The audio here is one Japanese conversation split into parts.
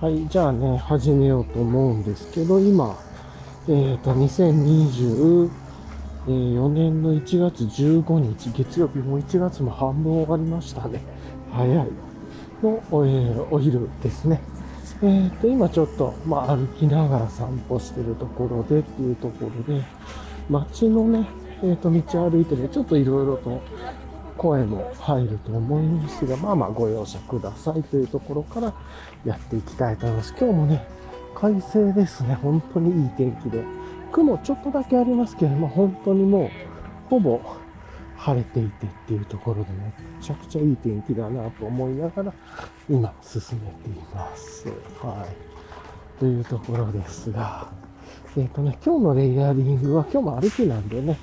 はい、じゃあね、始めようと思うんですけど、今、2024年の1月15日、月曜日、もう1月も半分終わりましたね。早いの、お昼ですね。今ちょっと、歩きながら散歩してるところでっていうところで、街のね、道歩いてね、ちょっといろいろと声も入ると思いますが、ご容赦くださいというところからやっていきたいと思います。今日もね、快晴ですね。本当にいい天気で。雲ちょっとだけありますけど、本当にもう、ほぼ晴れていてっていうところでね、めちゃくちゃいい天気だなと思いながら、今進めています。はい。というところですが、今日のレイヤリングは今日も歩きなんでね、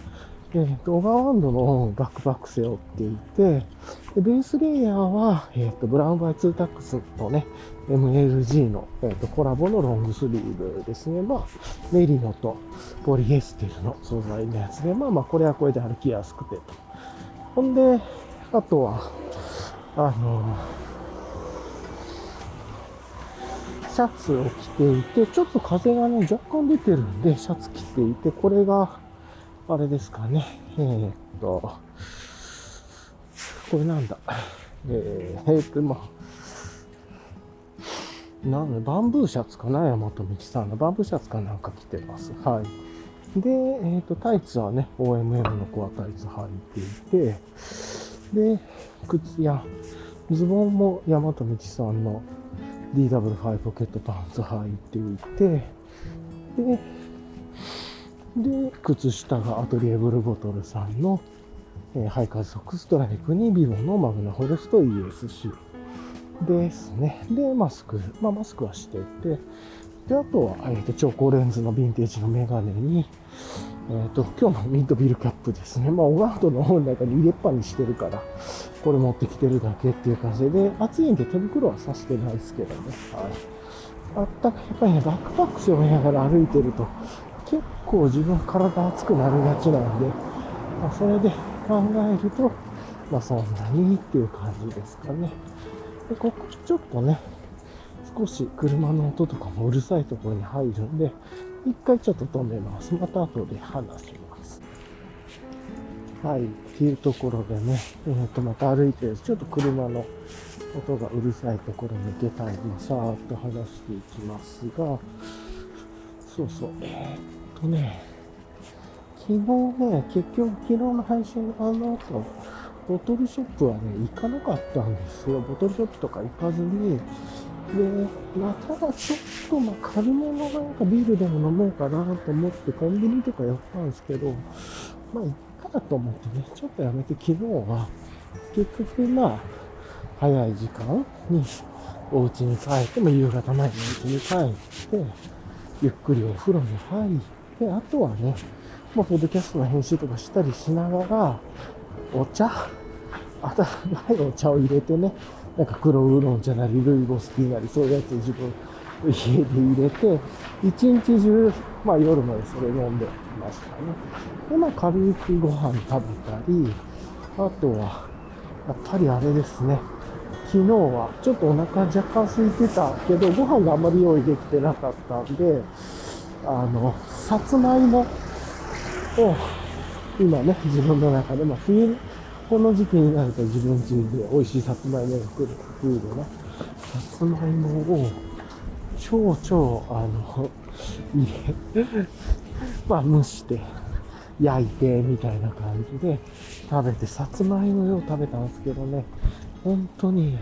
オーバーワンドのバックパック背負っていて、ベースレイヤーは、ブラウンバイツータックスとね、MLG の、コラボのロングスリーブですね。メリノとポリエステルの素材のやつで、これはこれで歩きやすくてと。ほんで、あとは、シャツを着ていて、ちょっと風がね、若干出てるんで、シャツ着ていて、これが、あれですかね、これなんだ、なんだ、バンブーシャツかな、山本美希さんのバンブーシャツかなんか着てます。はい。で、タイツはね、OMM のコアタイツ履いていて、で、靴や、ズボンも山本美希さんの、DW5 ポケットパンツ履いていて、で、靴下がアトリエブルボトルさんの、ハイカーズソックストライプにビボのマグナホルスと E.S.C. ですね。で、マスクはしてて、で、あとは、超高レンズのヴィンテージのメガネに、今日のミッドビルキャップですね。オガードの方の中に入れっぱにしてるから、これ持ってきてるだけっていう感じで、暑いんで手袋はさしてないですけどね。はい。やっぱりね、バックパック背負いながら歩いてると、結構自分体熱くなりがちなんで、それで考えると、そんなにっていう感じですかね。で、ここちょっとね、少し車の音とかもうるさいところに入るんで、一回ちょっと止めます。また後で話します。はい。っていうところでね、また歩いて、ちょっと車の音がうるさいところに出たいので、さーっと話していきますが、そうそう。昨日ね、結局昨日の配信の後、ボトルショップはね、行かなかったんですよ。ボトルショップとか行かずに、で、ただちょっと、軽めのなんかビールでも飲もうかなと思って、コンビニとか寄ったんですけど、いっかと思ってね、ちょっとやめて、昨日は、結局早い時間にお家に帰って、夕方前にお家に帰って、ゆっくりお風呂に入って、あとはね、ポッドキャストの編集とかしたりしながら、温かいお茶を入れてね、黒ウーロン茶なり、ルイボスティーなり、そういうやつを自分、家で入れて、一日中、夜までそれ飲んでましたね。で、軽くご飯食べたり、あとは、やっぱりあれですね。昨日は、ちょっとお腹若干空いてたけど、ご飯があんまり用意できてなかったんで、さつまいもを、今ね、自分の中で、この時期になると自分家で美味しいさつまいもが来るというね、さつまいもを蒸して焼いてみたいな感じで食べて、さつまいもを食べたんですけどね、本当に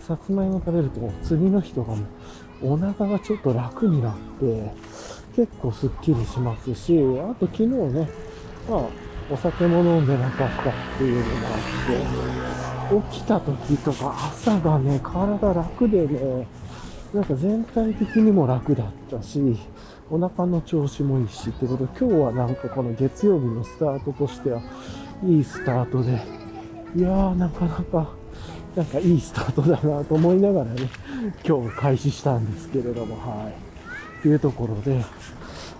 さつまいも食べると次の日とかもお腹がちょっと楽になって結構すっきりしますし、あと昨日ね、お酒も飲んでなかったっていうのがあって、起きた時とか朝がね、体楽でね、全体的にも楽だったし、お腹の調子もいいしってことで、今日はこの月曜日のスタートとしては、いいスタートで、いやー、なかなかいいスタートだなと思いながらね、今日開始したんですけれども、はい。というところで、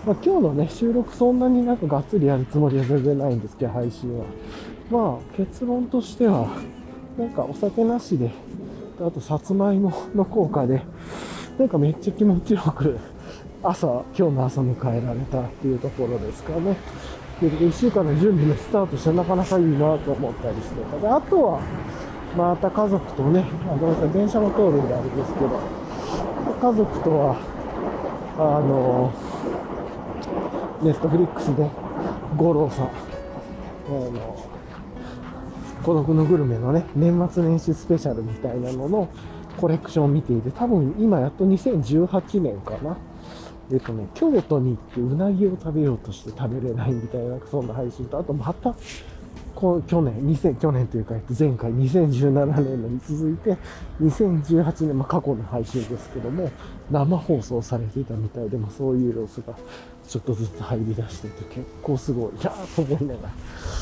今日のね、収録そんなにがっつりやるつもりは全然ないんですけど、配信は。結論としては、お酒なしで、あとさつまいもの効果で、なんかめっちゃ気持ちよく今日の朝迎えられたっていうところですかね。で、1週間の準備のスタートしてなかなかいいなと思ったりしてた。で、あとは、また家族とね、ごめんなさい、電車も通るんであれですけど、家族とは、ネットフリックスで、五郎さん、孤独のグルメのね、年末年始スペシャルみたいなののコレクションを見ていて、多分今やっと2018年かな。京都に行ってうなぎを食べようとして食べれないみたいな、そんな配信と、あとまた、去年というか、前回2017年のに続いて、2018年、過去の配信ですけども、生放送されていたみたいで、そういう様子がちょっとずつ入り出してて、結構すごい、いやーと思いなが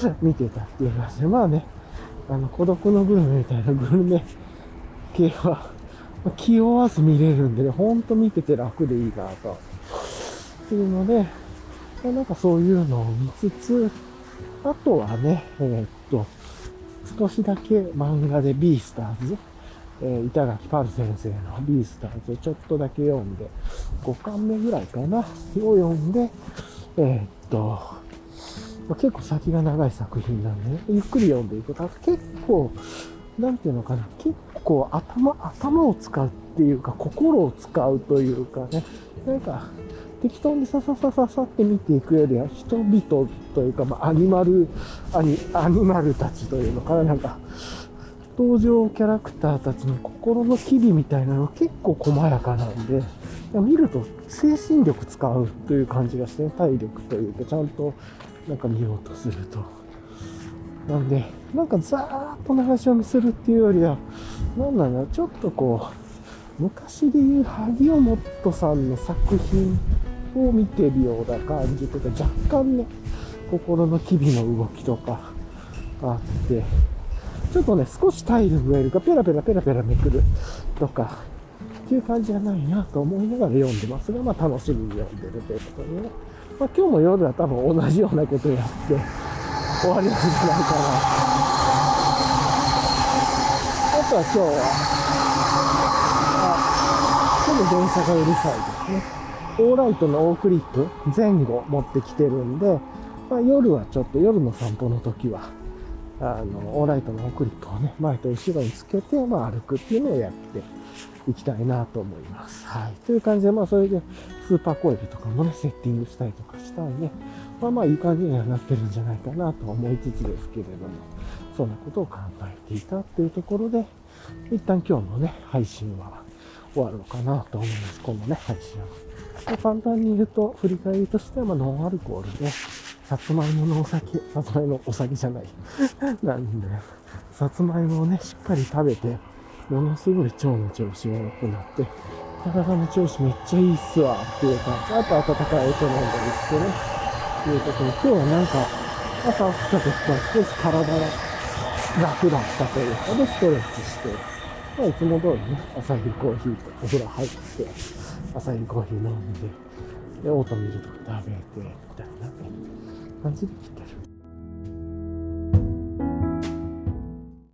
ら見てたっていう話で、孤独のグルメみたいなグルメ系は、気負わず見れるんでね、ほんと見てて楽でいいなと。っていうので、なんかそういうのを見つつ、あとはね、少しだけ漫画でビースターズ、板垣パル先生のビースターズをちょっとだけ読んで、5巻目ぐらいかな、を読んで、結構先が長い作品なんで、ね、ゆっくり読んでいくと、結構、なんていうのかな、結構頭を使うっていうか、心を使うというかね、なんか、適当にさって見ていくよりは、人々というか、アニマルたちというのかな、なんか、登場キャラクターたちの心の機微みたいなの結構細やかなんで、見ると精神力使うという感じがして、体力というか、ちゃんとなんか見ようとすると。なんで、なんかざーっと流し読みするっていうよりは、ちょっとこう、昔でいう萩尾望都さんの作品を見てるような感じとか、若干ね、心の機微の動きとかあって、ちょっとね、少し体力がいるか、ペラペラめくるとか、っていう感じじゃないなと思いながら読んでますが、楽しみに読んでるということでね。今日の夜は多分同じようなことをやって、終わりなんじゃないかな。あとは今日は、電車がうるさいですね。オーライトのオークリップ前後持ってきてるんで、夜はちょっと夜の散歩の時は、オーライトのオークリップをね、前と後ろにつけて、歩くっていうのをやっていきたいなと思います。はい。という感じで、それで、スーパーコイルとかもね、セッティングしたりとかしたんで、いい感じにはなってるんじゃないかなと思いつつですけれども、そんなことを考えていたっていうところで、一旦今日のね、配信は終わろうかなと思います。このね、配信は。簡単に言うと、振り返りとしては、ノンアルコールで、さつまいものお酒、さつまいもお酒じゃない。なんで、さつまいもをね、しっかり食べて、ものすごい腸の調子が良くなって、体の調子めっちゃいいっすわっていう感じ。あと温かいお茶飲んだりしてね、っていうことで、今日はなんか朝起きた時から少し体が楽だったというかでストレッチして、いつも通りね、朝昼コーヒーとお風呂入って、朝昼コーヒー飲んで、オートミールとか食べて、みたいな感じで来てる。